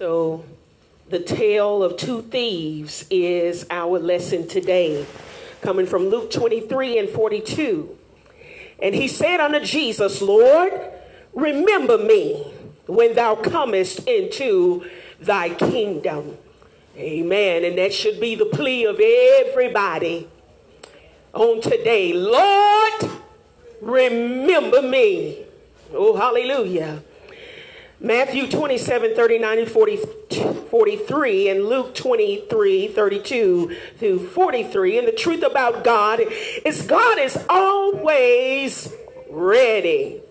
So the tale of two thieves is our lesson today, coming from Luke 23 and 42. And he said unto Jesus, Lord, remember me when thou comest into thy kingdom. Amen. And that should be the plea of everybody on today. Lord, remember me. Oh, hallelujah. Matthew 27, 39 and 43 and Luke 23, 32 through 43. And the truth about God is always ready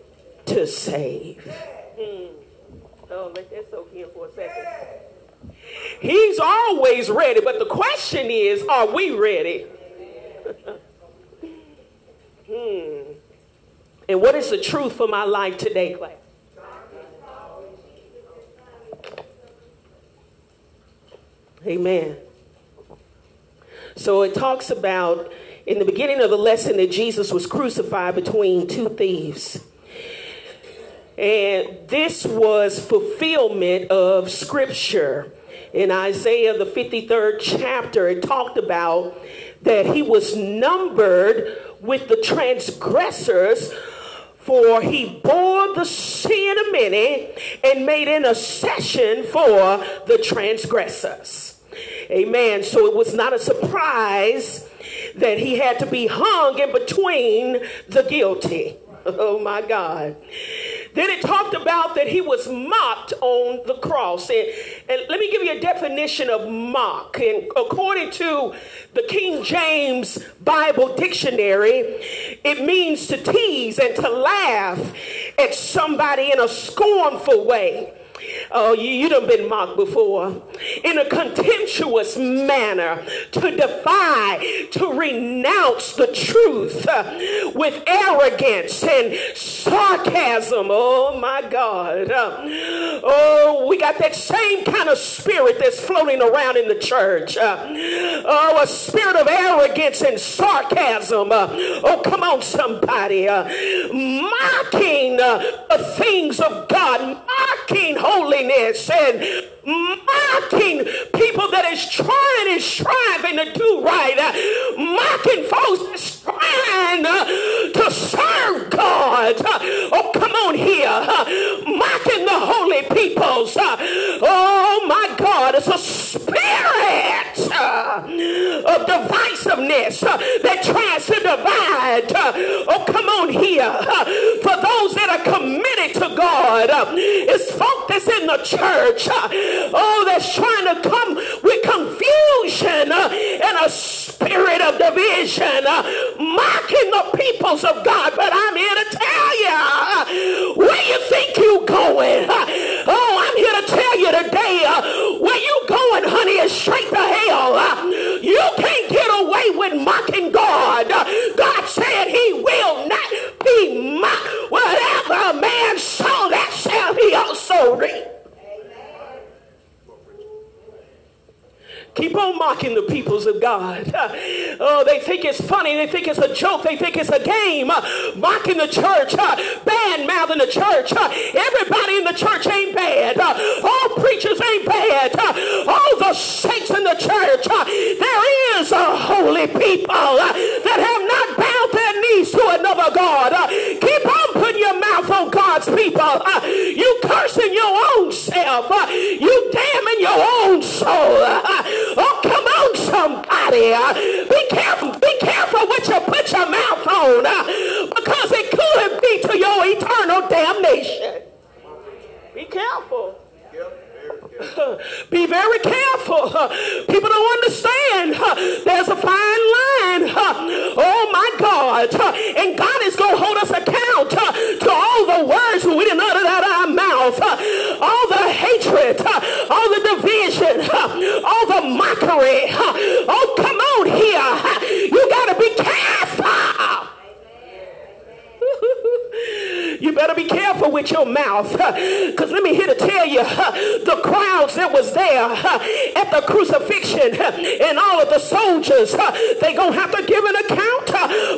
to save. Oh, let that soak in for a second. He's always ready, but the question is, are we ready? And what is the truth for my life today, class? Amen. So it talks about in the beginning of the lesson that Jesus was crucified between two thieves. And this was fulfillment of scripture. In Isaiah, the 53rd chapter, it talked about that he was numbered with the transgressors, for he bore the sin of many and made intercession for the transgressors. Amen. So it was not a surprise that he had to be hung in between the guilty. Oh my God. Then it talked about that he was mocked on the cross. And let me give you a definition of mock. And according to the King James Bible Dictionary, it means to tease and to laugh at somebody in a scornful way. Oh, you done been mocked before. In a contemptuous manner, to defy, to renounce the truth with arrogance and sarcasm. Oh, my God. Oh, we got that same kind of spirit that's floating around in the church. A spirit of arrogance and sarcasm. Oh, come on, somebody. Mocking the things of God. Mocking holiness and mocking people that is trying and striving to do right, mocking folks that's trying to serve God. Oh, come on here, mocking the holy peoples. Oh my God, it's a spirit of divisiveness that tries to divide. Oh, come on here, for those that are committed to God, it's folk that's in the church, oh, that's trying to come with confusion and a spirit of division, mocking the peoples of God. But I'm here to tell you, where you think you going? Oh, I'm here to tell you today, where you going, honey, is straight to hell. You can't get away with mocking God. God said he will not be mocked. Whatever a man sow, that shall he also reap. Keep on mocking the peoples of God. Oh, they think it's funny. They think it's a joke. They think it's a game. Mocking the church. Bad-mouthing the church. Everybody in the church ain't bad. All preachers ain't bad. All the saints in the church. There is a holy people that have not bowed their knees to another God. Keep on putting your mouth on God's people. You cursing your own self. You damning your own soul. Oh, come on, somebody. Be careful what you put your mouth on, because it could be to your eternal damnation. Be careful. Be very careful. People don't understand. There's a fine line. Oh my God. And God is going to hold us account to all the words we didn't utter out of our mouth. All the hatred. All the division. All the mockery. Oh, come on here. You got to be careful. You better be careful with your mouth, because let me here to tell you, the crowds that was there at the crucifixion and all of the soldiers, they gonna have to give an account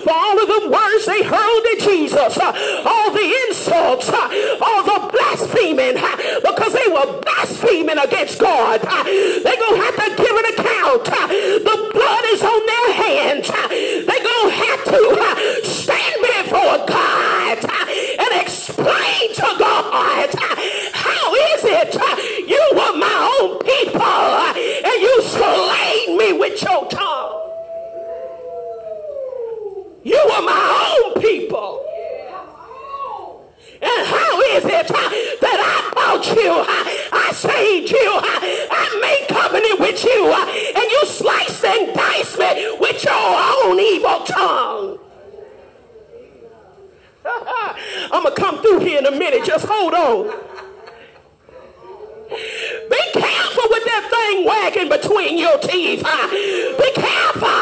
for all of the words they hurled at Jesus, all the insults, all the blaspheming, because they were blaspheming against God, they're going to have to give an account. The blood is on their hands. They're going to have to stand before God and explain to God, how is it you were my own people and you slayed me with your tongue? You were my own people. And how is it that I bought you, I saved you, I made covenant with you, and you sliced and diced me with your own evil tongue? I'm going to come through here in a minute. Just hold on. Be careful with that thing wagging between your teeth. Be careful,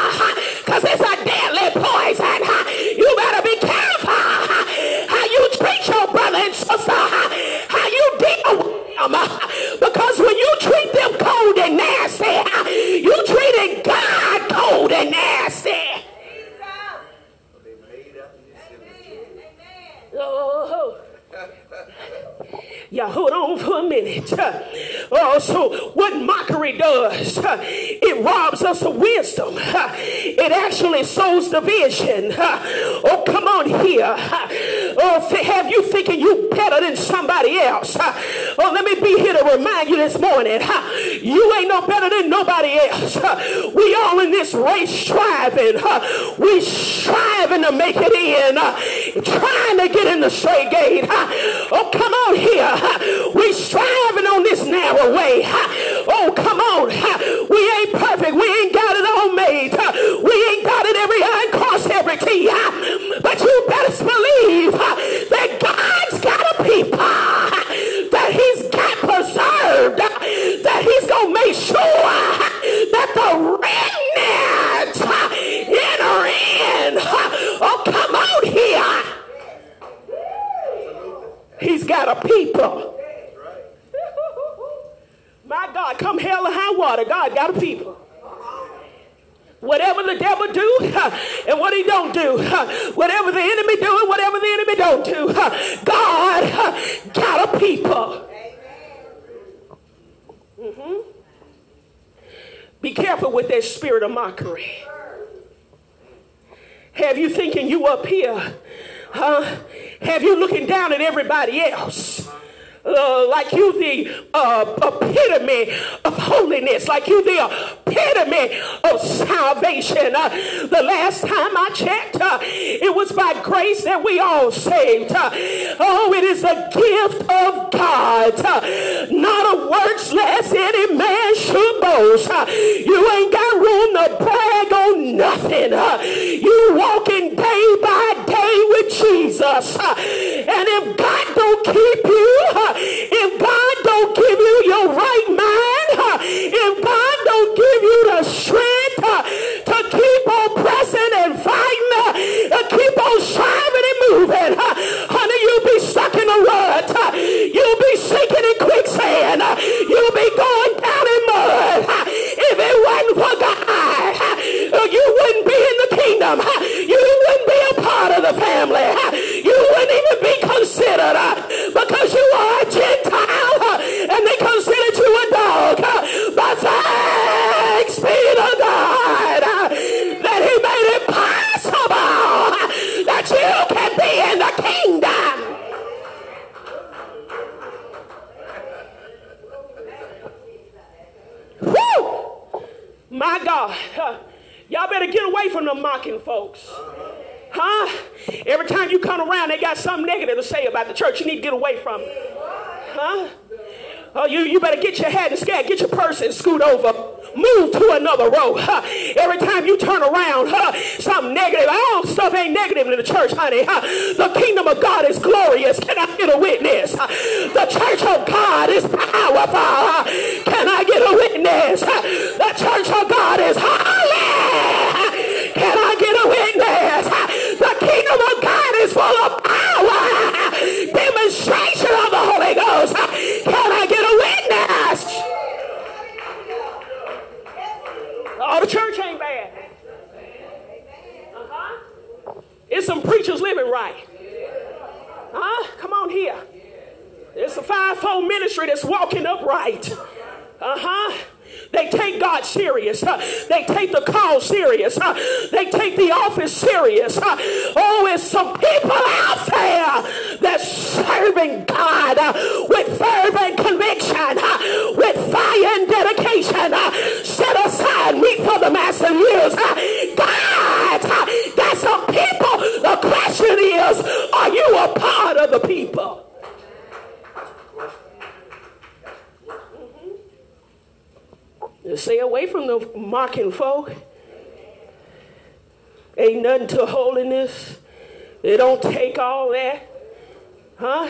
because it's a deadly poison. You better be careful how you treat your brother and sister, how you deal with them. Because when you treat them cold and nasty, you treating God cold and nasty. Oh. Yeah, hold on for a minute. So what mockery does, it robs us of wisdom. It actually sows division. Oh, come on here. Have you thinking you better than somebody else? Let me be here to remind you this morning. You ain't no better than nobody else. We all in this race striving. We striving to make it in. Trying to get in the straight gate. Oh, come on here. We striving on this narrow way. Oh, come on. We ain't perfect. We ain't got it all made. We ain't got it every I and crossed every T. But you better believe that God's got a people that he's got preserved, that he's going to make sure that the remnant enter in. Oh, come on here. He's got a people. My God, come hell or high water, God got a people. Whatever the devil do and what he don't do, whatever the enemy do and whatever the enemy don't do, God got a people. Mm-hmm. Be careful with that spirit of mockery. Have you thinking you up here? Have you looking down at everybody else? Like you the epitome of holiness, like you the epitome of salvation. The last time I checked, it was by grace that we all saved. It is a gift of God, not of works, lest any man should boast. You ain't got room to brag on nothing. You walking day by day with Jesus, and if God don't keep you, if God don't give you your right mind, if God don't give you the strength to keep on pressing and fighting, keep on striving and moving, honey, you'll be stuck in the rut. You'll be sinking in quicksand. You'll be going down in mud. If it wasn't for God, you wouldn't be in the kingdom. You wouldn't be a part of the family. You wouldn't even be considered, because you are a Gentile, and they considered you a dog. But thanks be to God that he made it possible that you can be in the kingdom. Woo! My God. Y'all better get away from them mocking folks. Huh? Every time you come around, they got something negative to say about the church. You need to get away from it. Huh? Oh, you better get your hat and scat, get your purse and scoot over. Move to another row. Every time you turn around, something negative. All stuff ain't negative in the church, honey. The kingdom of God is glorious. Can I get a witness? The church of God is powerful. Can I get a witness? The church of God is holy. Can I get a witness? The kingdom of God is full of power. Demonstration of the Holy Ghost. Can I get a witness? Oh, the church ain't bad. Uh-huh. It's some preachers living right. Huh? Come on here. It's a fivefold ministry that's walking upright. They take God serious. They take the call serious. They take the office serious. Oh, it's some people out there that's serving God with fervor and conviction, with fire and dedication, set aside meat for the master's use. God, that's some people. The question is, are you a part of the people? Stay away from the mocking folk. Ain't nothing to holiness. It don't take all that. Huh?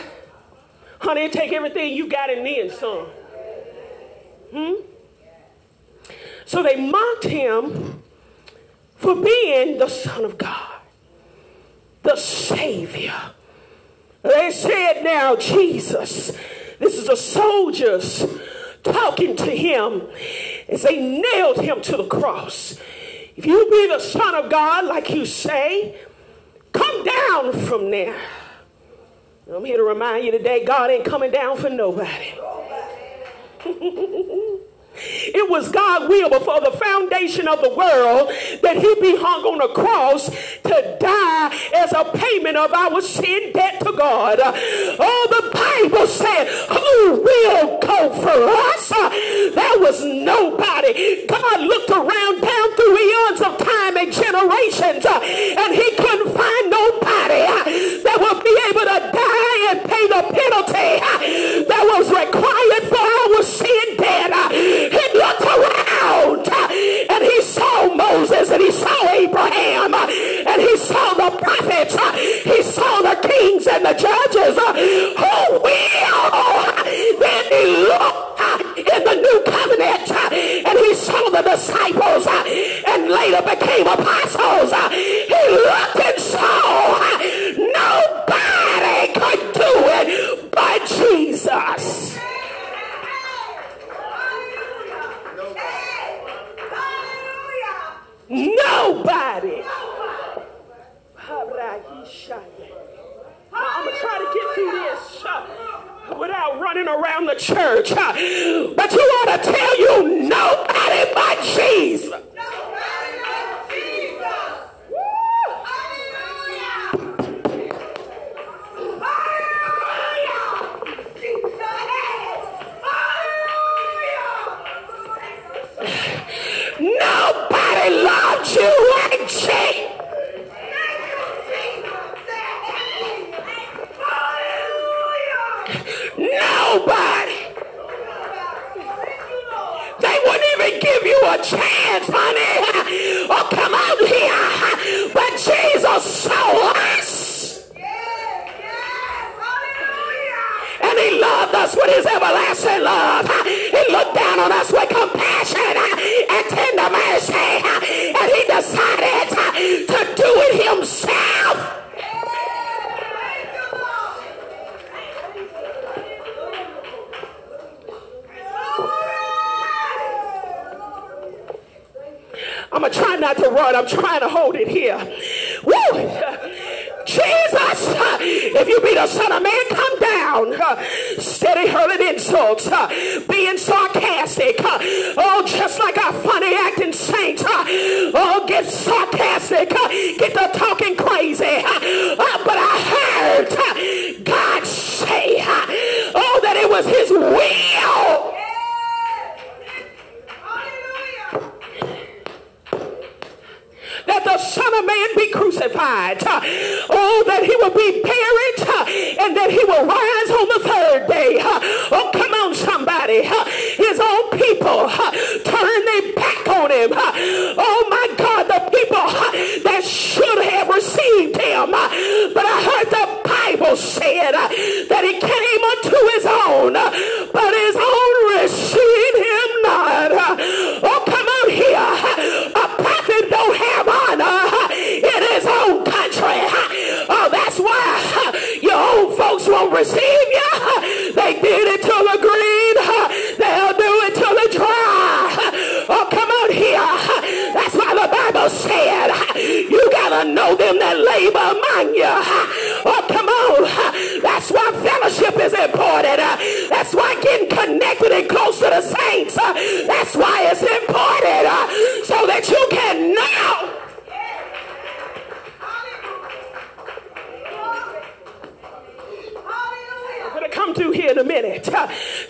Honey, it take everything you got in there and some. So they mocked him for being the Son of God, the Savior. They said, now, Jesus, this is the soldiers talking to him as they nailed him to the cross. If you be the Son of God, like you say, come down from there. I'm here to remind you today, God ain't coming down for nobody. It was God's will before the foundation of the world that he be hung on a cross to die as a payment of our sin debt to God. Oh, the Bible said, who will go for us? There was nobody. God looked around down through eons of time and generations, and he couldn't find nobody that would be able to die and pay the penalty that was required for our sin debt. He looked around and he saw Moses and he saw Abraham and he saw the prophets. He saw the kings and the judges. Who will? Then he looked in the new covenant and he saw the disciples and later became apostles. He looked and saw nobody could do it but Jesus. Nobody. I'm going to try to get through this without running around the church. But you ought to tell you nobody but Jesus. Nobody but Jesus. Hallelujah. Hallelujah. Jesus. Hallelujah. Nobody. I love you and Jesus. Nobody. They wouldn't even give you a chance, honey. Oh, come out here. But Jesus saw us. And he loved us with his everlasting love. He looked down on us with compassion and tender mercy. And he decided to do it himself. I'm going to try not to run. I'm trying to hold it here. Woo! Jesus, if you be the Son of Man, come down. Steady hurling insults, being sarcastic. Oh, just like our funny acting saints. Oh, get sarcastic. Get the talking crazy. But I heard God say, oh, that it was his will. That the Son of Man be crucified. Oh, that he will be buried and that he will rise on the third day. Oh, come on, somebody. His own people turn their back on him. Oh, my God, the people that should have received him. But I heard the Bible said that he came unto his own, but his own received him not. Oh, come on here. A prophet don't have honor in his own country. Oh, that's why your own folks won't receive you. That's why getting connected and close to the saints, that's why it's important, so that you can know. Come through here in a minute.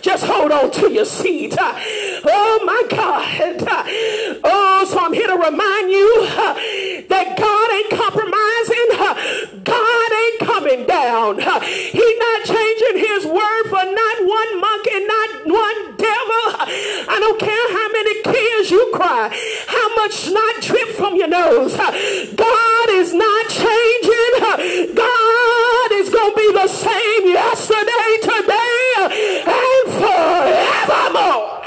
Just hold on to your seat. Oh my God. Oh, so I'm here to remind you that God ain't compromising. God ain't coming down. He's not changing his word for not one monkey, not one devil. I don't care how many tears you cry, how much snot drip from your nose. God is not changing. God is going to be the same yesterday, today, and forevermore.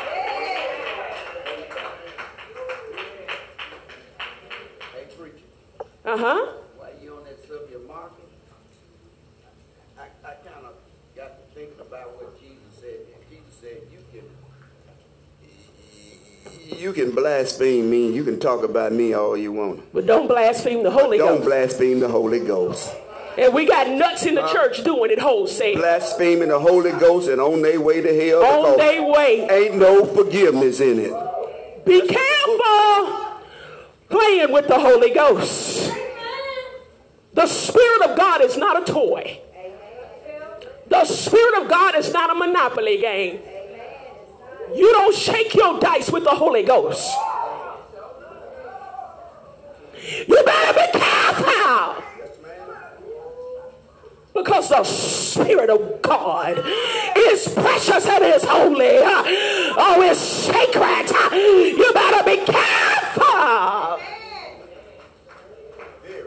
Hey, preacher. Uh-huh. While you on that subject, Marcus, I kind of got to thinking about what Jesus said. And Jesus said, you can blaspheme me. You can talk about me all you want. But don't blaspheme the Holy Ghost. Don't blaspheme the Holy Ghost. And we got nuts in the church doing it wholesale. Blaspheming the Holy Ghost and on their way to hell. On their way. Ain't no forgiveness in it. Be careful playing with the Holy Ghost. The Spirit of God is not a toy. The Spirit of God is not a Monopoly game. You don't shake your dice with the Holy Ghost. You better be careful. Because the Spirit of God is precious and is holy. Oh, it's sacred. You better be careful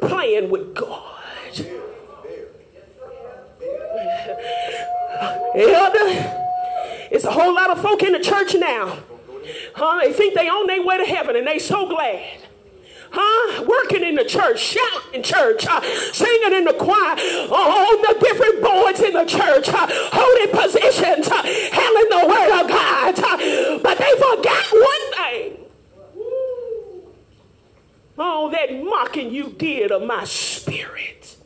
playing with God. Elder, it's a whole lot of folk in the church now. They think they on their way to heaven and they so glad. Working in the church, shouting in church, singing in the choir, on the different boards in the church, holding positions, handling the word of God, but they forgot one thing. All that mocking you did of my spirit.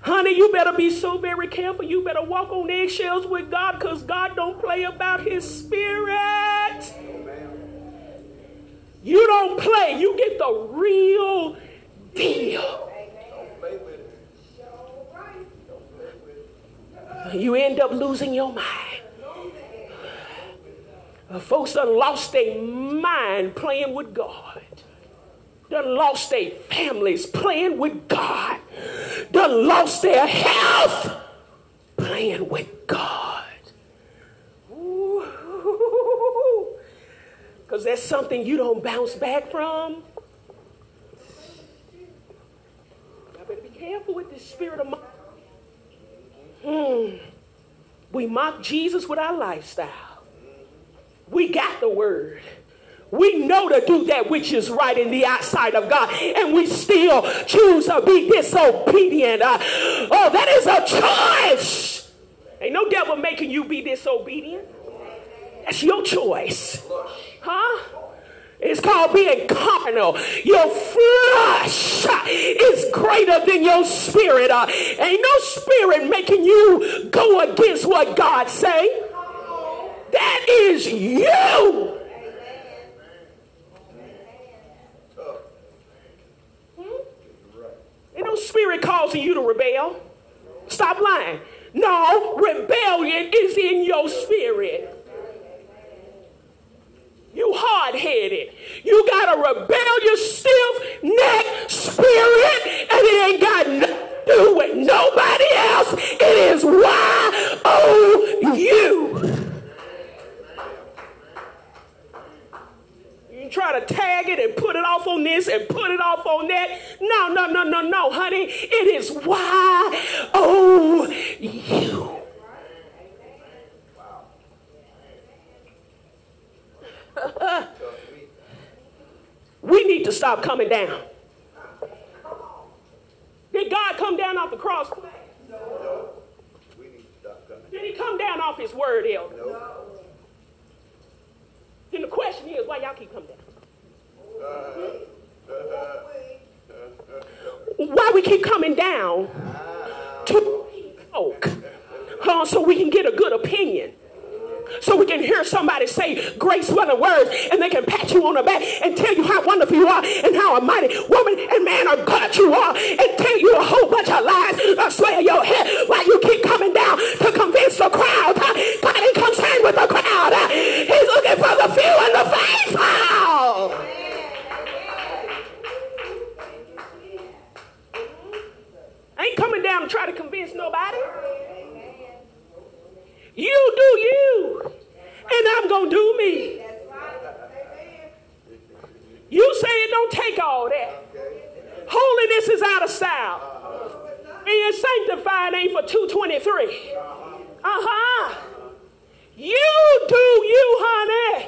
Honey, you better be so very careful. You better walk on eggshells with God, because God don't play about his spirit. You don't play. You get the real deal. Don't play with it. You end up losing your mind. Folks done lost their mind playing with God. Done lost their families playing with God. Done lost their health playing with God. Ooh. Because that's something you don't bounce back from. I better be careful with this spirit of mock. We mock Jesus with our lifestyle. We got the word. We know to do that which is right in the outside of God. And we still choose to be disobedient. Oh, that is a choice. Ain't no devil making you be disobedient. That's your choice. It's called being carnal. Your flesh is greater than your spirit. Ain't no spirit making you go against what God say. That is you. Ain't no spirit causing you to rebel. Stop lying. No, rebellion is in your spirit. You hard-headed. You got a rebellious, stiff-necked spirit, and it ain't got nothing to do with nobody else. It is Y-O-U. You try to tag it and put it off on this and put it off on that. No, no, no, no, no, honey. It is Y-O-U. We need to stop coming down. Did God come down off the cross? No. We need to stop coming down. Did he come down off his word, Elder? No. Then the question is, why y'all keep coming down? Why we keep coming down to folk so we can get a good opinion. So we can hear somebody say grace-swelling words, and they can pat you on the back and tell you how wonderful you are and how a mighty woman and man of God you are, and tell you a whole bunch of lies or sway your head while you keep coming down to convince the crowd. God ain't concerned with the crowd. He's looking for the few and the faithful. Ain't coming down to try to convince nobody. You do you, and I'm going to do me. You say it don't take all that. Holiness is out of style. Being sanctified ain't for 223. You do you, honey.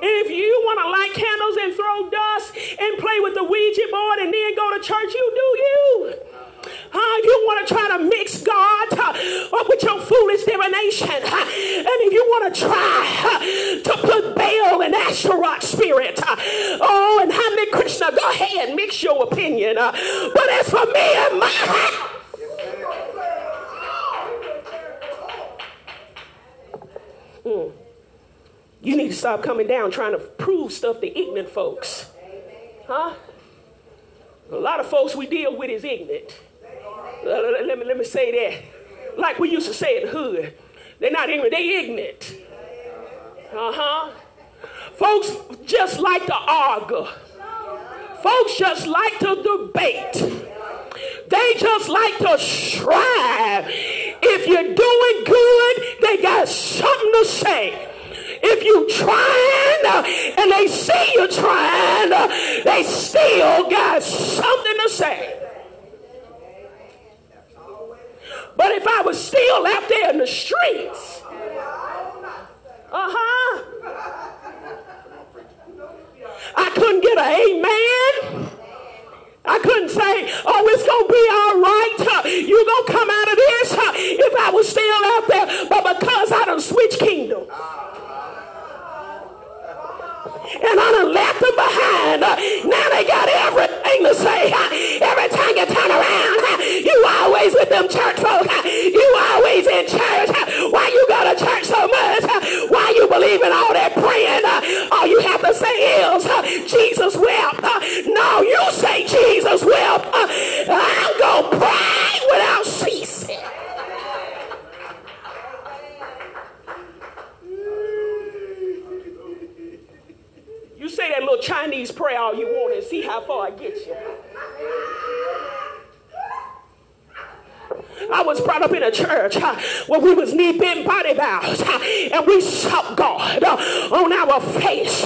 If you want to light candles and throw dust and play with the Ouija board and then go to church, you do you. If you want to try to mix God up with your foolish divination, and if you want to try to put Baal and Asherah spirit, and Hare Krishna, go ahead and mix your opinion. But as for me and my house, you need to stop coming down trying to prove stuff to ignorant folks. A lot of folks we deal with is ignorant. Let me say that. Like we used to say in the hood, they're not ignorant, they ignorant. Folks just like to argue. Folks just like to debate. They just like to strive. If you're doing good, they got something to say. If you trying and they see you trying, they still got something to say. But if I was still out there in the streets, I couldn't get an amen. I couldn't say, oh, it's going to be all right. You going to come out of this if I was still out there. But because I done switched kingdoms. And I done left them behind. Now they got everything to say. Every time you turn around, you always with them church folk. You always in church. Why you go to church so much? Why you believe in all that praying? All you have to say is, Jesus wept. No, you say Jesus wept. I'm going to pray without ceasing. You say that little Chinese prayer all you want and see how far it gets you. I was brought up in a church where we was knee-bent body bows, and we sought God on our face,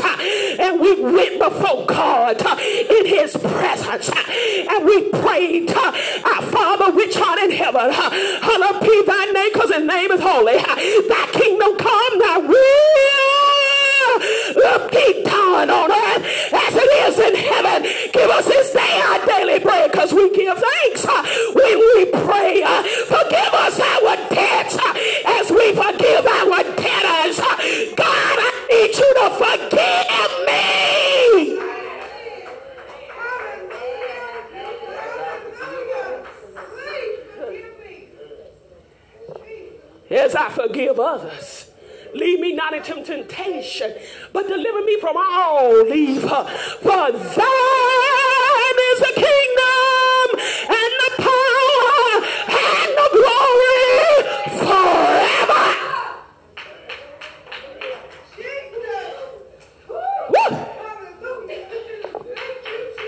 and we went before God in his presence, and we prayed, our Father which art in heaven, hallowed be thy name, because his name is holy. Thy kingdom come, thy will be done on earth as it is in heaven. Give us this day our daily bread, because we give thanks when we pray. Forgive us our debts as we forgive our debtors. God, I need you to forgive me. As I forgive others. Lead me not into temptation, but deliver me from all evil. For thine is the kingdom, and the power, and the glory forever. Woo.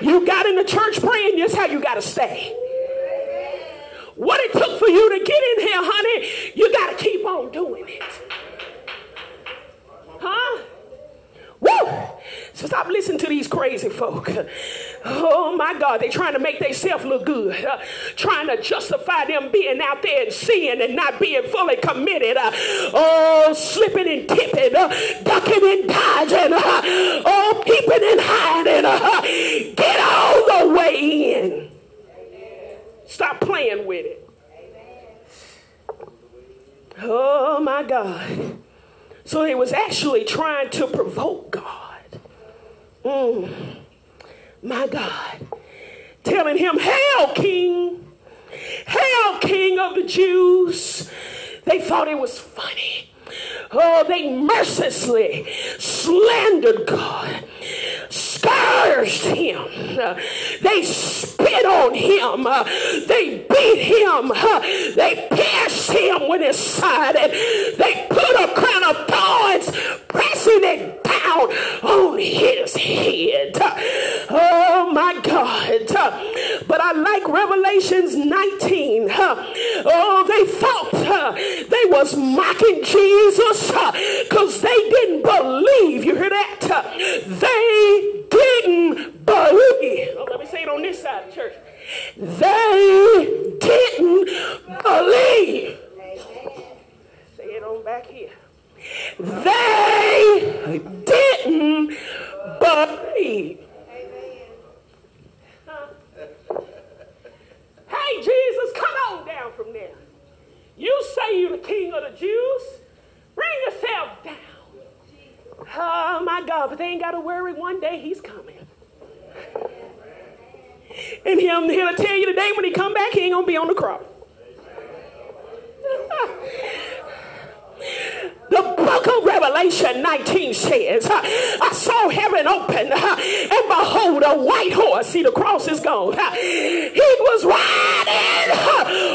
You got in the church praying, that's how you got to stay. What it took for you to get in here, honey, you got to keep on doing it. So stop listening to these crazy folk. Oh my God, they trying to make themselves look good, trying to justify them being out there and sin and not being fully committed, slipping and tipping, ducking and dodging, peeping and hiding. Get all the way in. Amen. Stop playing with it. Amen. Oh my God. So they was actually trying to provoke God. My God. Telling him, hail King of the Jews. They thought it was funny. Oh, they mercilessly slandered God, scourged him, they spit on him, they beat him, they pierced him with his side, and they put a crown of thorns, pressing it down on his head. Oh my God. But I like Revelations 19. Oh, they thought they was mocking Jesus because they didn't believe. You hear that? They didn't believe. Oh, let me say it on this side of the church. They didn't believe. Say it on back here. They didn't believe. Hey, Jesus, come on down from there. You say you're the King of the Jews. Bring yourself down. Oh, my God, but they ain't got to worry. One day he's coming. And he'll tell you today when he come back, he ain't going to be on the cross. The book of Revelation 19 says, I saw heaven open, and behold, a white horse. See, the cross is gone. He was riding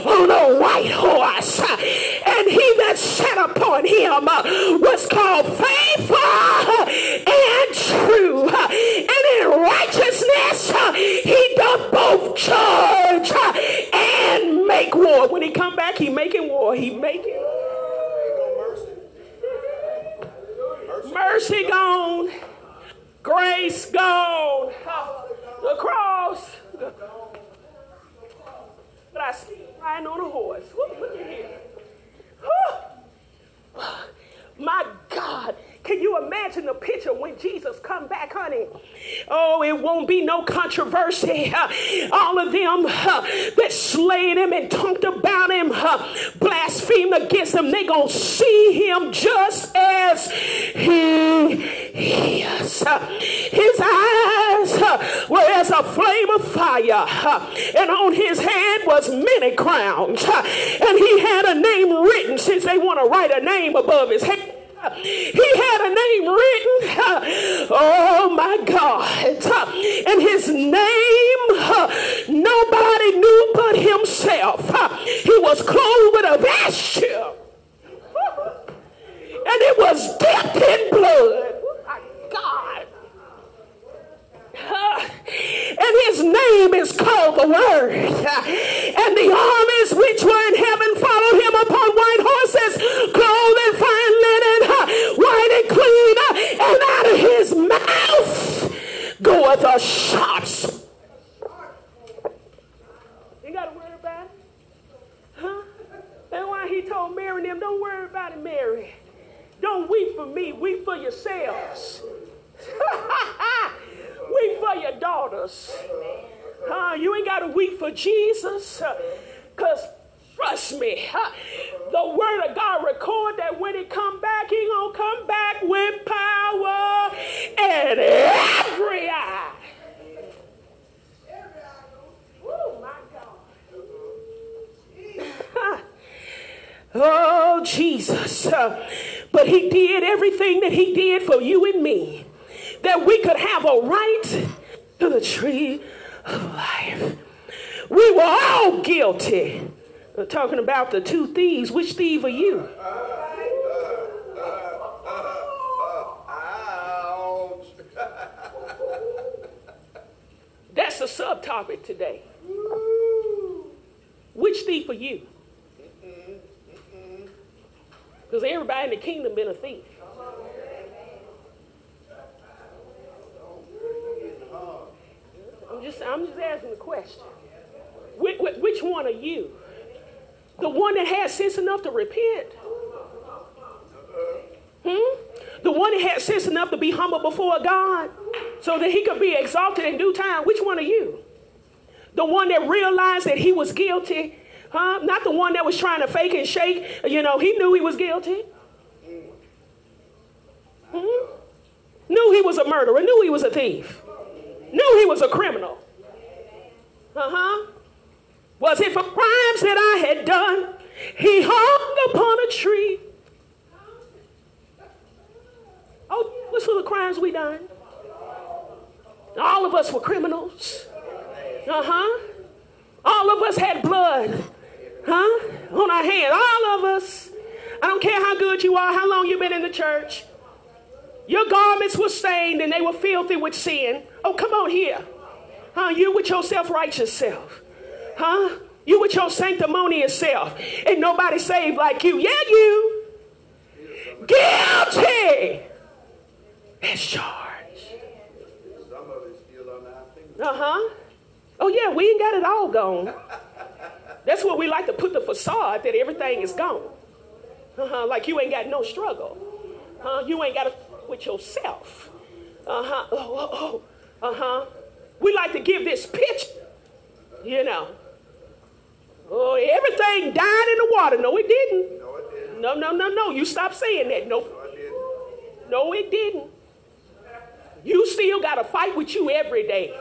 on a white horse, and he that sat upon him was called Faithful and True, and in righteousness he doth both judge and make war. When he come back, he making war. He making war. Mercy gone, grace gone, the cross. But I see him riding on a horse. Woo, look at him. Woo. My God, can you imagine the picture when Jesus come back, honey? Oh, it won't be no controversy. All of them that slayed him and talked about him, blasphemed against him, they gonna see him just as he is. His eyes were as a flame of fire, and on his head was many crowns, and he had a name written, since they want to write a name above his head. He had a name written, oh my God, and his name nobody knew but himself. He was clothed with a vesture, and it was dipped in blood. Oh my God. And his name is called the Word, and the armies which were in heaven followed him upon white horses, clothed in fine linen, white and clean, and out of his mouth goeth a sharp sword. You got to worry about it? Huh? That's why he told Mary and them, don't worry about it, Mary. Don't weep for me, weep for yourselves. Weep for your daughters. You ain't got to weep for Jesus, because trust me, the word of God record that when he come back, he going to come back with power, and every eye. Oh, my God. Oh, Jesus. But he did everything that he did for you and me, that we could have a right to the tree of life. We were all guilty. We're talking about the two thieves. Which thief are you? That's the subtopic today. Which thief are you? Because everybody in the kingdom been a thief. I'm just asking the question. Which one are you? The one that has sense enough to repent? The one that has sense enough to be humble before God so that he could be exalted in due time? Which one are you? The one that realized that he was guilty? Not the one that was trying to fake and shake. You know, he knew he was guilty. Knew he was a murderer. Knew he was a thief. Knew he was a criminal. Was it for crimes that I had done He hung upon a tree. Oh, what sort of crimes we done? All of us were criminals. All of us had blood. On our hands. All of us. I don't care how good you are, how long you've been in the church. Your garments were stained and they were filthy with sin. Oh, come on here. You with your self-righteous self. You with your sanctimonious self. Ain't nobody saved like you. Yeah, you. Guilty. As charged. Some of it's still on our fingers. Oh, yeah, we ain't got it all gone. That's what we like to put the facade that everything is gone. Like you ain't got no struggle. You ain't got to with yourself. We like to give this picture, you know. Oh, everything died in the water. No, it didn't. No, it didn't. No. You stop saying that. No, it didn't. No, it didn't. You still got to fight with you every day.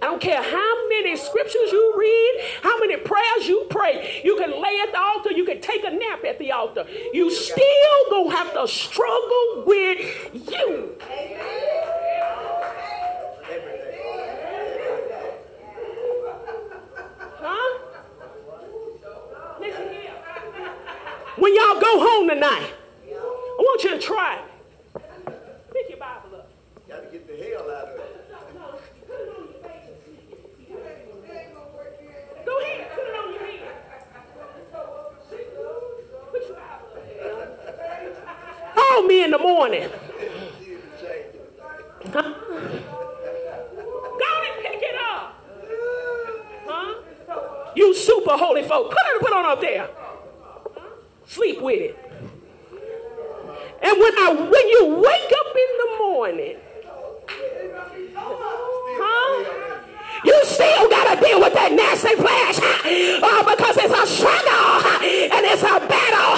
I don't care how many scriptures you read, how many prayers you pray. You can lay at the altar. You can take a nap at the altar. You still going to have to struggle with you. Listen here. When y'all go home tonight, I want you to try it. Pick your Bible up. Got to get the hell out of it. Go ahead, put it on your hand. Call me in the morning. Go and pick it up. You super holy folk. Put it on up there. Sleep with it. And when you wake up in the morning, you still got to deal with that nasty flesh because it's a struggle and it's a battle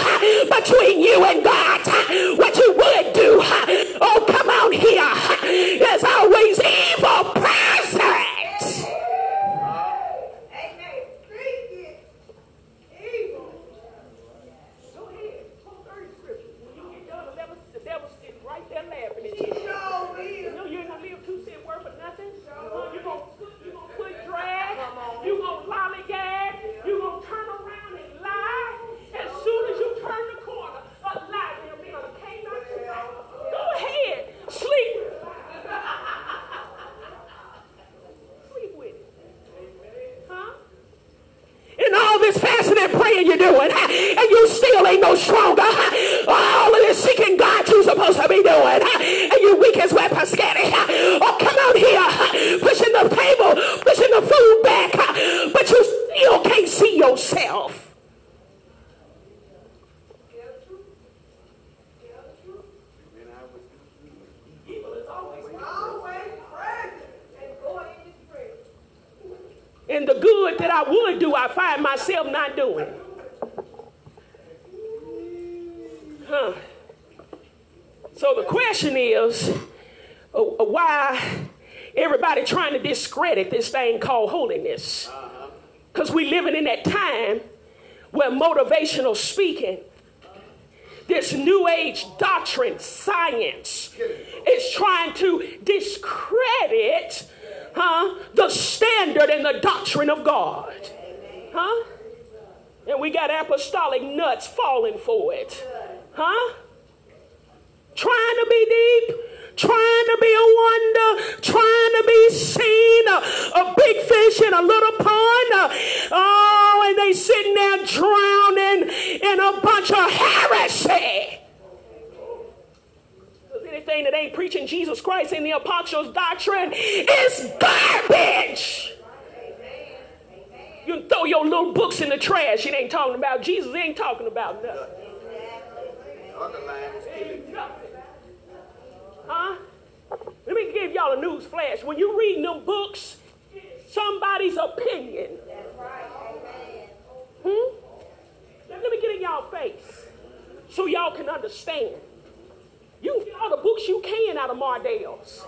between you and God. What you would do, oh, come on here, there's always evil presence. This thing called holiness, because we're living in that time where motivational speaking, this new age doctrine, science is trying to discredit the standard and the doctrine of God, and we got apostolic nuts falling for it, trying to be deep, trying to be a wonder, trying to be seen, a big fish in a little pond. Oh, and they sitting there drowning in a bunch of heresy. Because anything that ain't preaching Jesus Christ and the apostles' doctrine is garbage. You can throw your little books in the trash. It ain't talking about Jesus. It ain't talking about nothing. Let me give y'all a news flash. When you're reading them books, somebody's opinion. That's right. Let me get in y'all face so y'all can understand. You can get all the books you can out of Mardell's.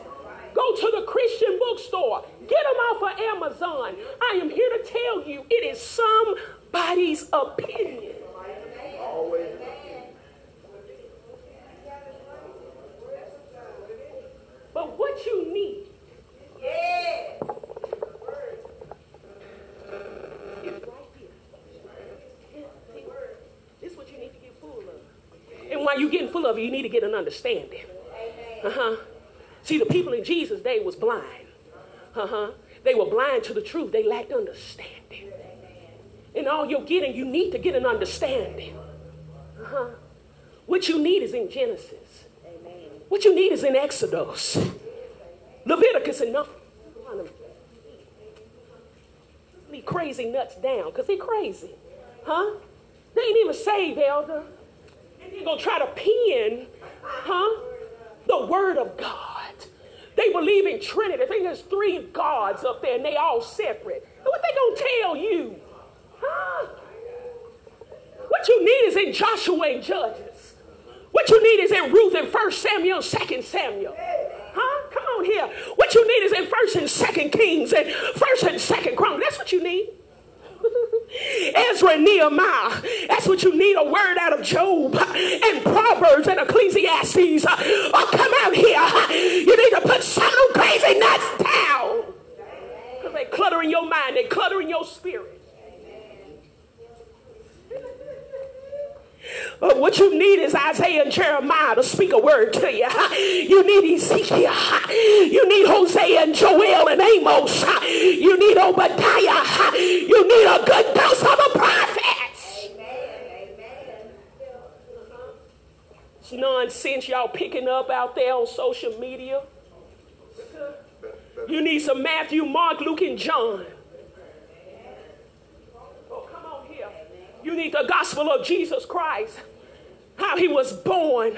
Go to the Christian bookstore. Get them off of Amazon. I am here to tell you, it is somebody's opinion. Always. But what you need is right here. This is what you need to get full of. And while you're getting full of it, you need to get an understanding. Uh-huh. See, the people in Jesus' day was blind. Uh-huh. They were blind to the truth. They lacked understanding. In all you're getting, you need to get an understanding. Uh-huh. What you need is in Genesis. What you need is in Exodus. Leviticus and nothing. Leave crazy nuts down because they're crazy. Huh? They ain't even saved, elder. And they're going to try to pin, huh, the word of God. They believe in Trinity. I think there's three gods up there and they all separate. And what they going to tell you? Huh? What you need is in Joshua and Judges. What you need is in Ruth and 1 Samuel, 2 Samuel. Huh? Come on here. What you need is in 1 and 2 Kings and 1 and 2 Chronicles. That's what you need. Ezra and Nehemiah. That's what you need. A word out of Job and Proverbs and Ecclesiastes. Oh, come out here. You need to put some crazy nuts down. Because they're cluttering your mind. They're cluttering your spirit. But what you need is Isaiah and Jeremiah to speak a word to you. You need Ezekiel. You need Hosea and Joel and Amos. You need Obadiah. You need a good dose of the prophets. Amen. It's nonsense y'all picking up out there on social media. You need some Matthew, Mark, Luke, and John. You need the gospel of Jesus Christ. How he was born,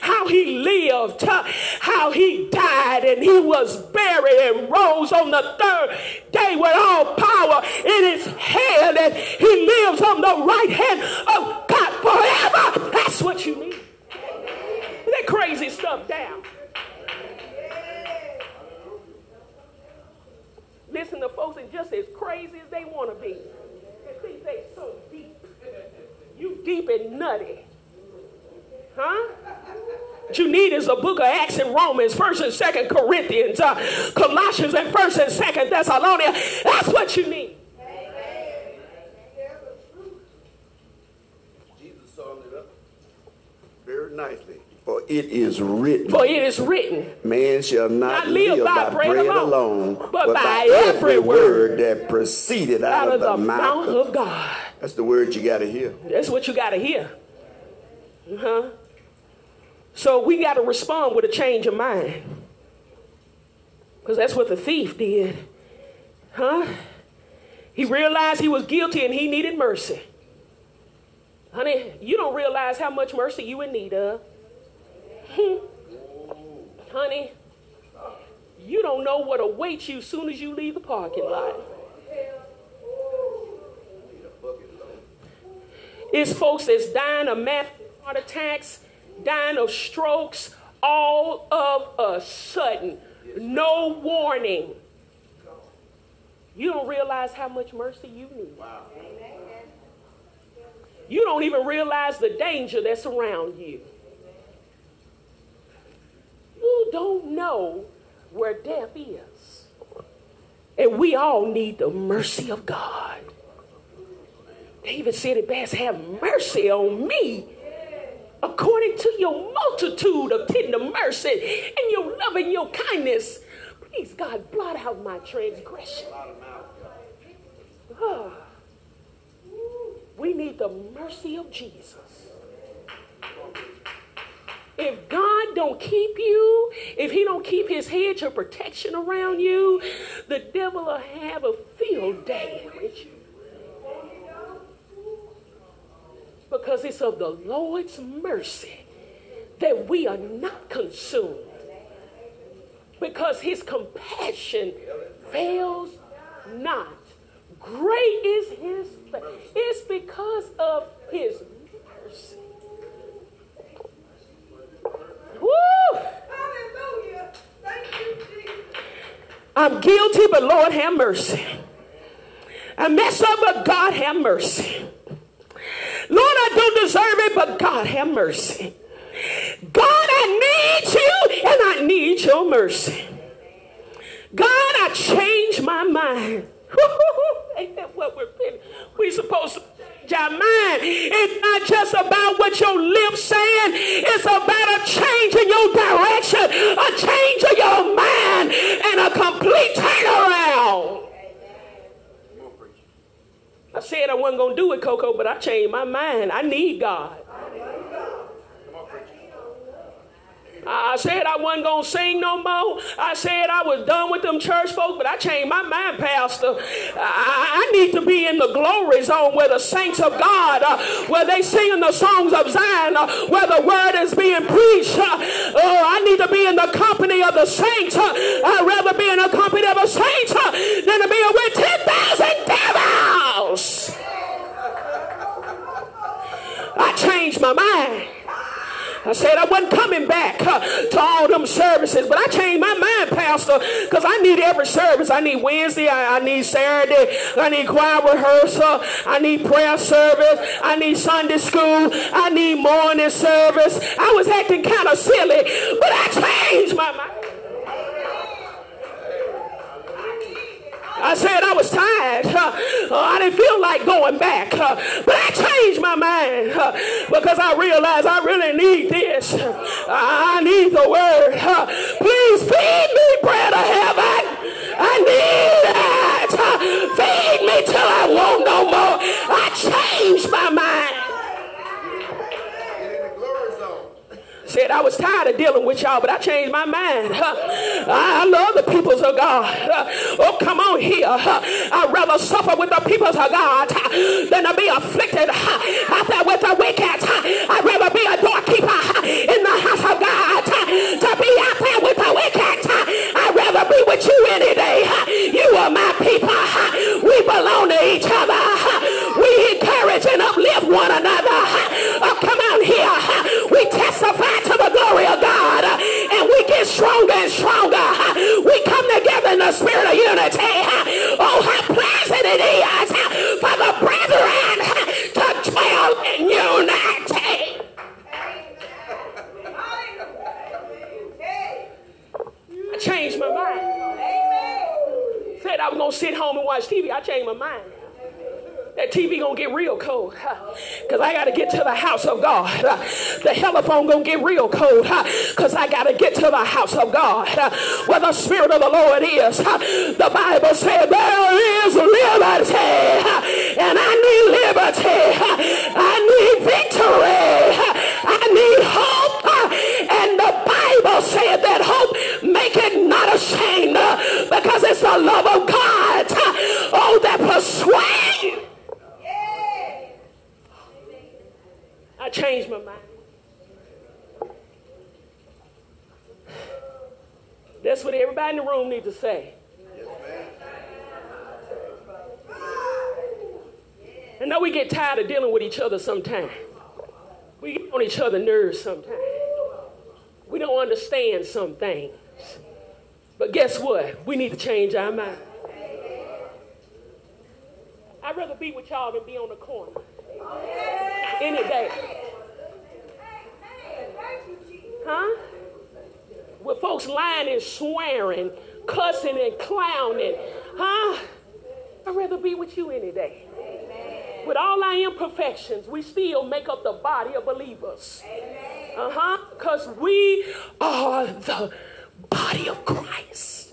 how he lived, how he died, and he was buried and rose on the third day with all power in his hand, and he lives on the right hand of God forever. That's what you need. That crazy stuff down. Listen to folks that just as crazy as they want to be. They so deep. You deep and nutty. Huh? What you need is a book of Acts and Romans, 1 and 2 Corinthians, Colossians and 1 and 2 Thessalonians. That's what you need. Amen. Jesus summed it up very nicely. For it is written. For it is written. Man shall not live by bread alone, but by every word that proceeded out of the mouth of God. That's the word you got to hear. That's what you got to hear. Uh-huh. So we got to respond with a change of mind. Because that's what the thief did. Huh? He realized he was guilty and he needed mercy. Honey, you don't realize how much mercy you in need of. Honey, you don't know what awaits you as soon as you leave the parking lot. It's folks that's dying of heart attacks, dying of strokes, all of a sudden. No warning. You don't realize how much mercy you need. You don't even realize the danger that's around you. You don't know where death is. And we all need the mercy of God. David said it best, have mercy on me according to your multitude of tender mercy and your love and your kindness. Please, God, blot out my transgression. Oh, we need the mercy of Jesus. If God don't keep you, if he don't keep his hedge of protection around you, the devil will have a field day with you. Because it's of the Lord's mercy that we are not consumed. Because his compassion fails not. Great is his faith. It's because of his mercy. Woo! Hallelujah! Thank you, Jesus. I'm guilty, but Lord, have mercy. I mess up, but God, have mercy. Lord, I don't deserve it, but God, have mercy. God, I need you, and I need your mercy. God, I change my mind. Ain't that what we're supposed to change our mind? It's not just about what your lips saying. It's about a change in your direction, a change of your mind, and a complete turnaround. I said I wasn't going to do it, Coco, but I changed my mind. I need God. I said I wasn't going to sing no more. I said I was done with them church folk, but I changed my mind, Pastor. I need to be in the glory zone where the saints of God, where they singing the songs of Zion, where the word is being preached. I need to be in the company of the saints. I'd rather be in the company of the saints than to be with 10,000 devils. I changed my mind. I said I wasn't coming back to all them services, but I changed my mind, Pastor, because I need every service. I need Wednesday, I need Saturday, I need choir rehearsal, I need prayer service, I need Sunday school, I need morning service. I was acting kind of silly, but I changed my mind. I said I was tired. I didn't feel like going back. But I changed my mind because I realized I really need this. I need the word. Please feed me, bread of heaven. I need it. Feed me till I won't no more. I changed my mind. Said I was tired of dealing with y'all, but I changed my mind. I love the peoples of God. Oh, come on here. I'd rather suffer with the peoples of God than to be afflicted out there with the wicked. I'd rather be a doorkeeper in the house of God to be out there with the wicked. I'd rather be with you any day. You are my people. We belong to each other. We encourage and uplift one another. Oh, come on here. We testify to the glory of God, and we get stronger and stronger. We come together in the spirit of unity. Oh, how pleasant it is for the brethren to dwell in unity. I changed my mind. Said I was going to sit home and watch TV. I changed my mind. That TV gonna get real cold, cause I gotta get to the house of God. The telephone gonna get real cold, cause I gotta get to the house of God, where the spirit of the Lord is. The Bible said there is liberty, and I need liberty. I need victory. I need hope, and the Bible said that hope make it not ashamed, because it's the love of God, oh, that persuades. I changed my mind. That's what everybody in the room needs to say. Yes, I know we get tired of dealing with each other sometimes. We get on each other's nerves sometimes. We don't understand some things. But guess what? We need to change our mind. I'd rather be with y'all than be on the corner. Any day. Huh? With folks lying and swearing, cussing and clowning. Huh? I'd rather be with you any day. Amen. With all our imperfections, we still make up the body of believers. Uh-huh. Because we are the body of Christ.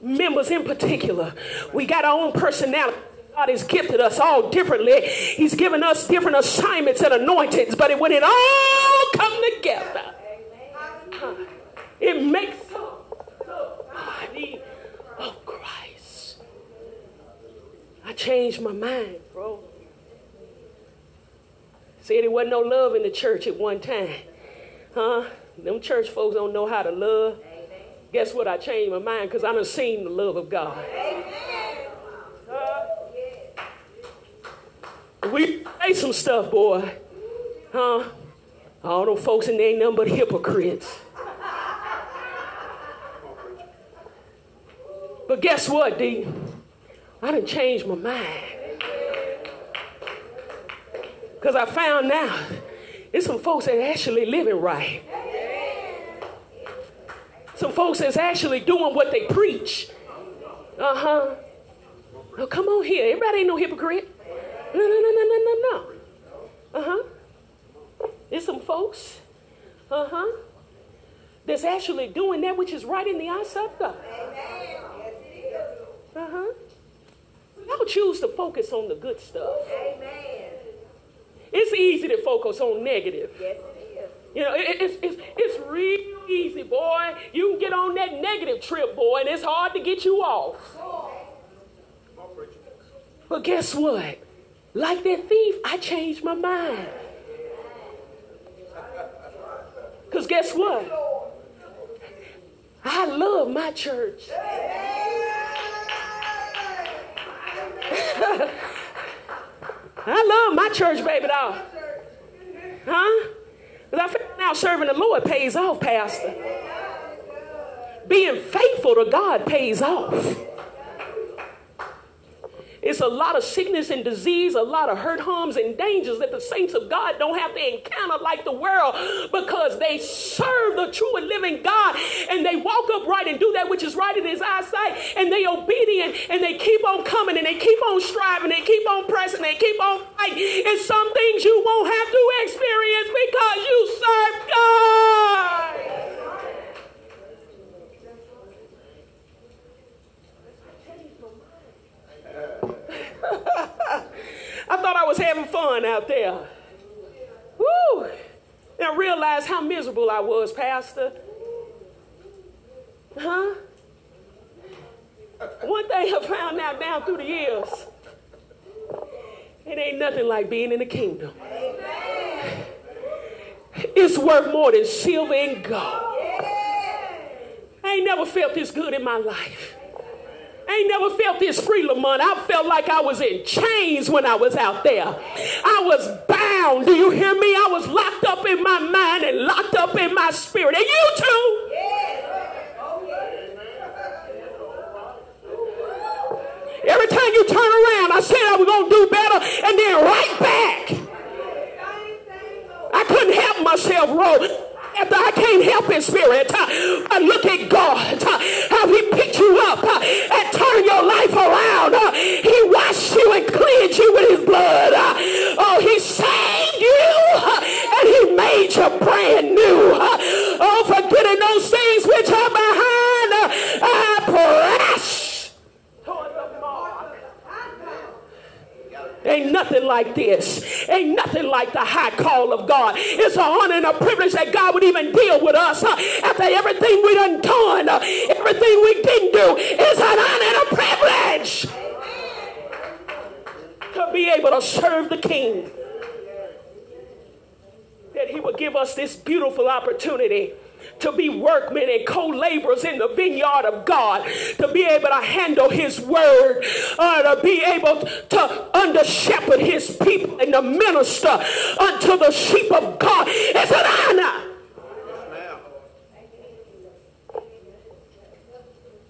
Members in particular, we got our own personality. God has gifted us all differently. He's given us different assignments and anointings, but when it all comes together, it makes the body of Christ. I changed my mind, bro. See, there wasn't no love in the church at one time. Huh? Them church folks don't know how to love. Guess what? I changed my mind because I done seen the love of God. We say some stuff, boy. Huh? All them folks in there ain't nothing but hypocrites. guess what, D? I done changed my mind. Because I found now it's some folks that actually living right. Some folks that's actually doing what they preach. Uh-huh. Oh, come on here. Everybody ain't no hypocrite. No, no, no, no, no, no, no. Uh-huh. There's some folks, uh-huh, that's actually doing that which is right in the eyes of God. Uh-huh. Y'all choose to focus on the good stuff. It's easy to focus on negative. You know, it's real easy, boy. You can get on that negative trip, boy, and it's hard to get you off. But guess what? Like that thief, I changed my mind. Because guess what? I love my church. I love my church, baby doll. Huh? Because I found out serving the Lord pays off, Pastor. Being faithful to God pays off. It's a lot of sickness and disease, a lot of hurt, harms, and dangers that the saints of God don't have to encounter like the world, because they serve the true and living God, and they walk upright and do that which is right in His eyesight, and they obedient, and they keep on coming, and they keep on striving, they keep on pressing, they keep on fighting. And some things you won't have to experience because you serve God. I thought I was having fun out there. Woo! And I realized how miserable I was, Pastor. Huh? One thing I found out down through the years, it ain't nothing like being in the kingdom. It's worth more than silver and gold. I ain't never felt this good in my life. I ain't never felt this free, Lamont. I felt like I was in chains when I was out there. I was bound. Do you hear me? I was locked up in my mind and locked up in my spirit. And you too. Every time you turn around, I said I was going to do better, and then right back. I couldn't help myself, Ro. After I can't help in spirit, I look at God, how He picked you up and turned your life around. He washed you and cleansed you with His blood. Oh, He saved you and He made you brand new. Oh, forgetting those things which are behind, I press toward the mark. Ain't nothing like this. Ain't nothing like the high call of God. It's an honor and a privilege that God would even deal with us after everything we done done, everything we didn't do. It's an honor and a privilege to be able to serve the King. That He would give us this beautiful opportunity to be workmen and co-laborers in the vineyard of God, to be able to handle His word, to be able to under-shepherd His people and to minister unto the sheep of God. It's an honor.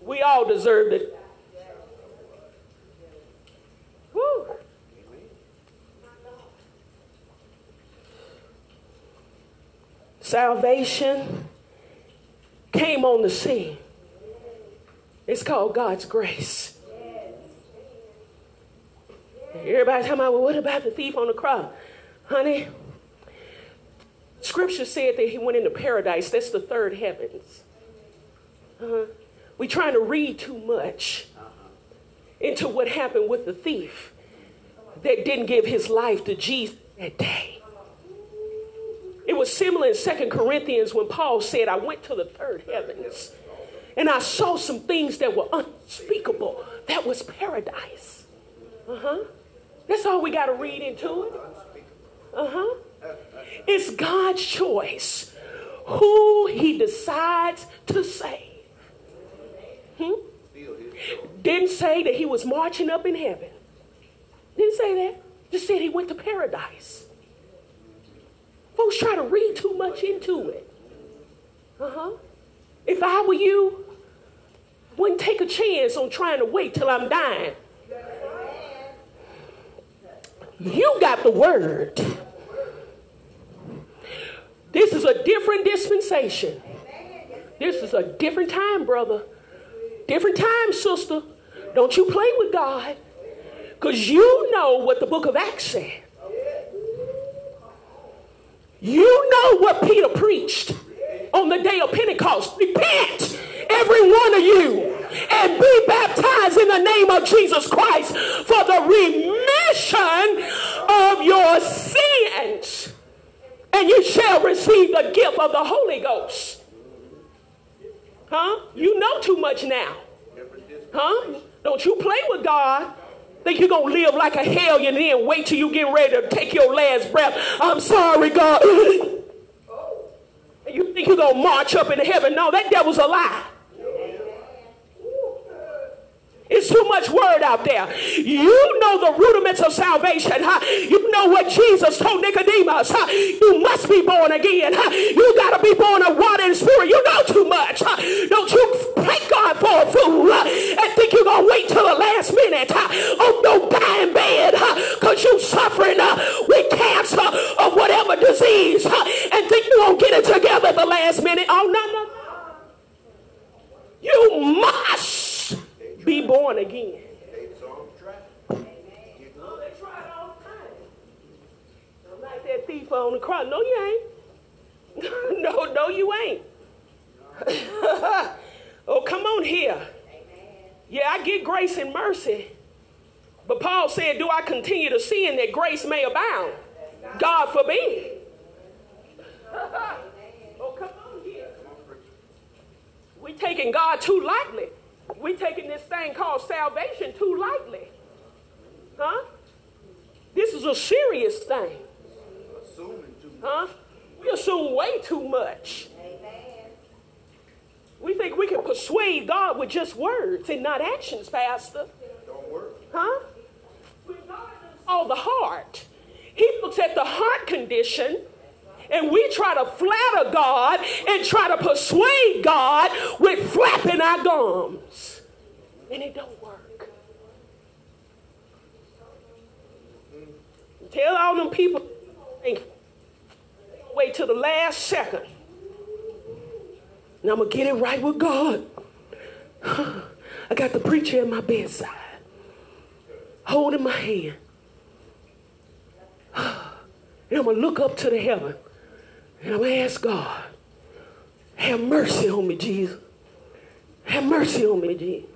We all deserved it. Woo. Salvation came on the scene. It's called God's grace. Everybody's talking about, well, what about the thief on the cross? Honey, Scripture said that he went into paradise. That's the third heavens. We're trying to read too much into what happened with the thief that didn't give his life to Jesus that day. It was similar in 2 Corinthians when Paul said, I went to the third heavens and I saw some things that were unspeakable. That was paradise. That's all we got to read into it. It's God's choice who He decides to save. Didn't say that He was marching up in heaven. Didn't say that. Just said He went to paradise. Folks try to read too much into it. If I were you, wouldn't take a chance on trying to wait till I'm dying. You got the word. This is a different dispensation. This is a different time, brother. Different time, sister. Don't you play with God. Because you know what the book of Acts said. You know what Peter preached on the day of Pentecost. Repent, every one of you, and be baptized in the name of Jesus Christ for the remission of your sins. And you shall receive the gift of the Holy Ghost. Huh? You know too much now. Huh? Don't you play with God. Think you're going to live like a hellion and then wait till you get ready to take your last breath. I'm sorry, God. And you think you're going to march up into heaven. No, that devil's a lie. It's too much word out there. You know the rudiments of salvation. Huh? You know what Jesus told Nicodemus. Huh? You must be born again. Huh? You got to be born of water and spirit. You know too much. Huh? Don't you thank God for a fool and think you're going to wait till the last minute on your dying bed because you're suffering with cancer or whatever disease and think you're going to get it together at the last minute. Oh, no, no. You must be born again. I'm like that thief on the cross. No, you ain't. No, you ain't. Oh, come on here. Yeah, I get grace and mercy. But Paul said, do I continue to sin that grace may abound? God forbid. Oh, come on here. We're taking God too lightly. We're taking this thing called salvation too lightly. Huh? This is a serious thing. Huh? We assume way too much. We think we can persuade God with just words and not actions, Pastor. Huh? Oh, the heart. He looks at the heart condition. And we try to flatter God and try to persuade God with flapping our gums. And it don't work. Tell all them people, wait till the last second. And I'm going to get it right with God. I got the preacher at my bedside, holding my hand. And I'm going to look up to the heaven. And I'm going to ask God, have mercy on me, Jesus. Have mercy on me, Jesus.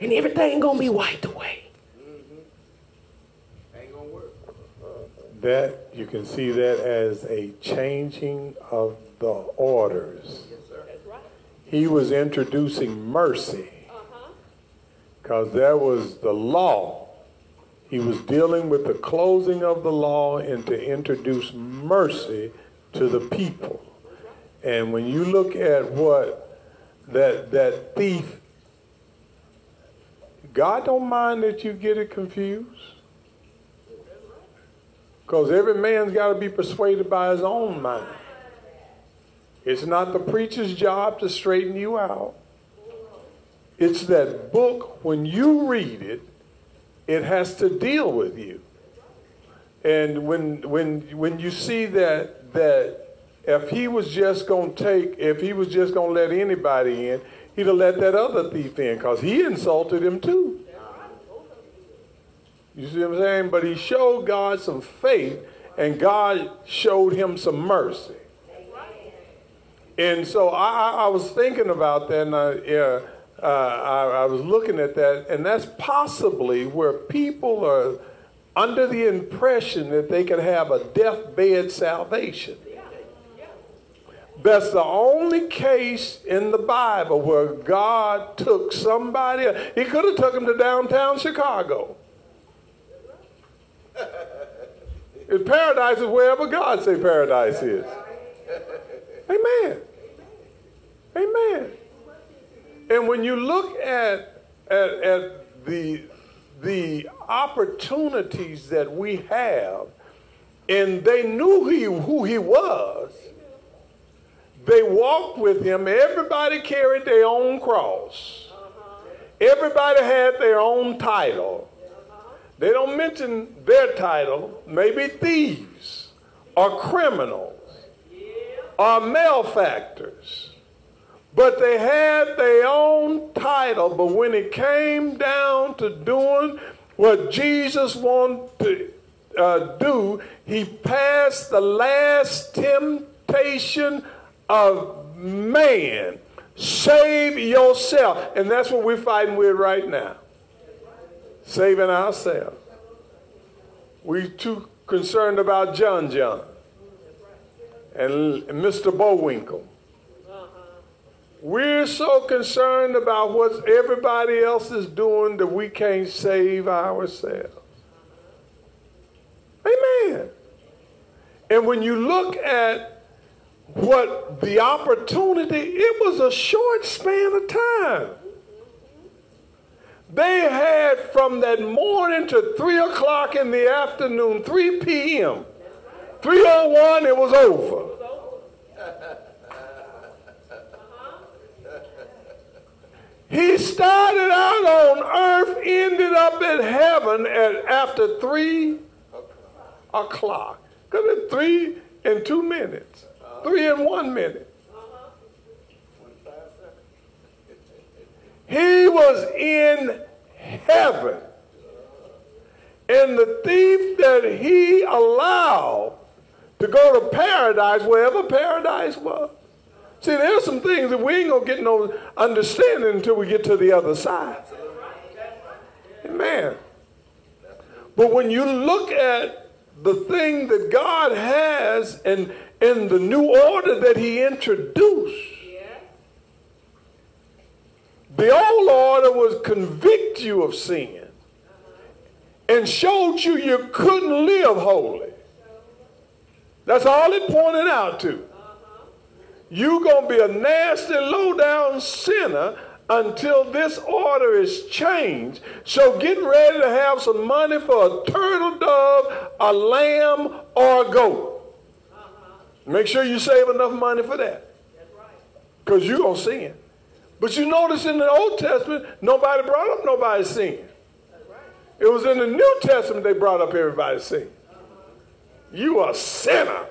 And everything going to be wiped away. Mm-hmm. Ain't going to work. That, you can see that as a changing of the orders. Yes, sir. That's right. He was introducing mercy. Because there was the law. He was dealing with the closing of the law and to introduce mercy to the people. And when you look at what that thief, God don't mind that you get it confused. Because every man's got to be persuaded by his own mind. It's not the preacher's job to straighten you out. It's that book, when you read it, it has to deal with you. And when you see that if he was just going to let anybody in, he'd have let that other thief in because he insulted him too. You see what I'm saying? But he showed God some faith and God showed him some mercy. And so I was thinking about that and I was looking at that, and that's possibly where people are under the impression that they can have a deathbed salvation. That's the only case in the Bible where God took somebody. He could have took him to downtown Chicago. Paradise is wherever God say paradise is. Amen. Amen. And when you look at the opportunities that we have, and they knew who he was, They walked with him. Everybody carried their own cross. Everybody had their own title. They don't mention their title. Maybe thieves or criminals or malefactors. But they had their own title. But when it came down to doing what Jesus wanted to do, he passed the last temptation of man. Save yourself. And that's what we're fighting with right now. Saving ourselves. We're too concerned about John John and Mr. Bowinkle. We're so concerned about what everybody else is doing that we can't save ourselves. Amen. And when you look at what the opportunity, it was a short span of time. They had from that morning to 3 o'clock in the afternoon, 3 p.m., 3:01, it was over. He started out on earth, ended up in heaven after 3 o'clock. Because it's 3 and 2 minutes. 3 and 1 minute. He was in heaven. And the thief that he allowed to go to paradise, wherever paradise was. See, there's some things that we ain't going to get no understanding until we get to the other side. Amen. But when you look at the thing that God has and the new order that he introduced, the old order was convict you of sin and showed you you couldn't live holy. That's all it pointed out to. You're going to be a nasty, low-down sinner until this order is changed. So get ready to have some money for a turtle dove, a lamb, or a goat. Make sure you save enough money for that. Because you're going to sin. But you notice in the Old Testament, nobody brought up nobody's sin. It was in the New Testament they brought up everybody's sin. You are a sinner.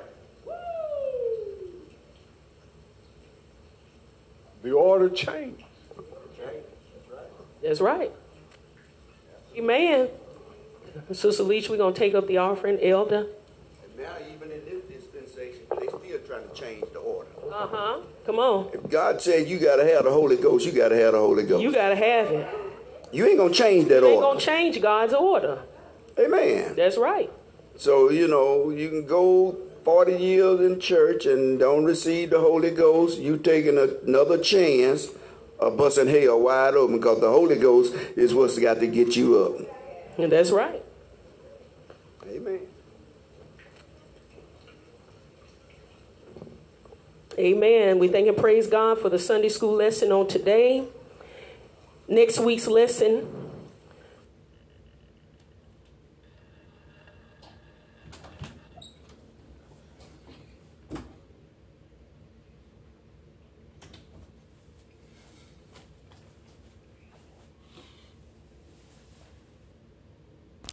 The order changed. That's right. Amen. Sister Leach, we're going to take up the offering, Elder. And now, even in this dispensation, they're still trying to change the order. Uh-huh. Come on. If God said you got to have the Holy Ghost, you got to have the Holy Ghost. You got to have it. You ain't going to change that order. You ain't going to change God's order. Amen. That's right. So, you know, you can go 40 years in church and don't receive the Holy Ghost, you taking another chance of busting hell wide open, because the Holy Ghost is what's got to get you up. And that's right. Amen. Amen. We thank and praise God for the Sunday school lesson on today. Next week's lesson